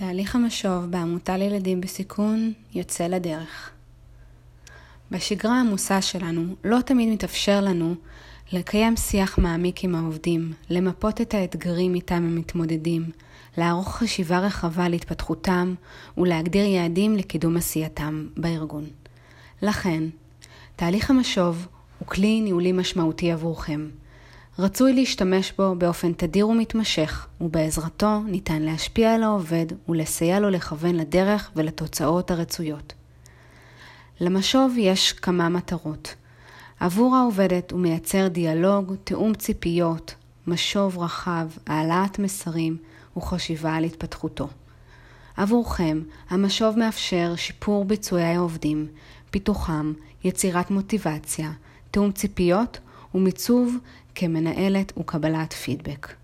תהליך המשוב בעמותה לילדים בסיכון יוצא לדרך. בשגרה העמוסה שלנו לא תמיד מתאפשר לנו לקיים שיח מעמיק עם העובדים, למפות את האתגרים איתם הם מתמודדים, לערוך חשיבה רחבה להתפתחותם ולהגדיר יעדים לקידום עשייתם בארגון. לכן, תהליך המשוב הוא כלי ניהולי משמעותי עבורכם. רצוי להשתמש בו באופן תדיר ומתמשך, ובעזרתו ניתן להשפיע על העובד ולסייע לו לכוון לדרך ולתוצאות הרצויות. למשוב יש כמה מטרות. עבור העובדת הוא מייצר דיאלוג, תיאום ציפיות, משוב רחב, העלאת מסרים וחשיבה על התפתחותו. עבורכם, המשוב מאפשר שיפור ביצועי העובדים, פיתוחם, יצירת מוטיבציה, תיאום ציפיות ומיצוב כמנהלת וקבלת פידבק.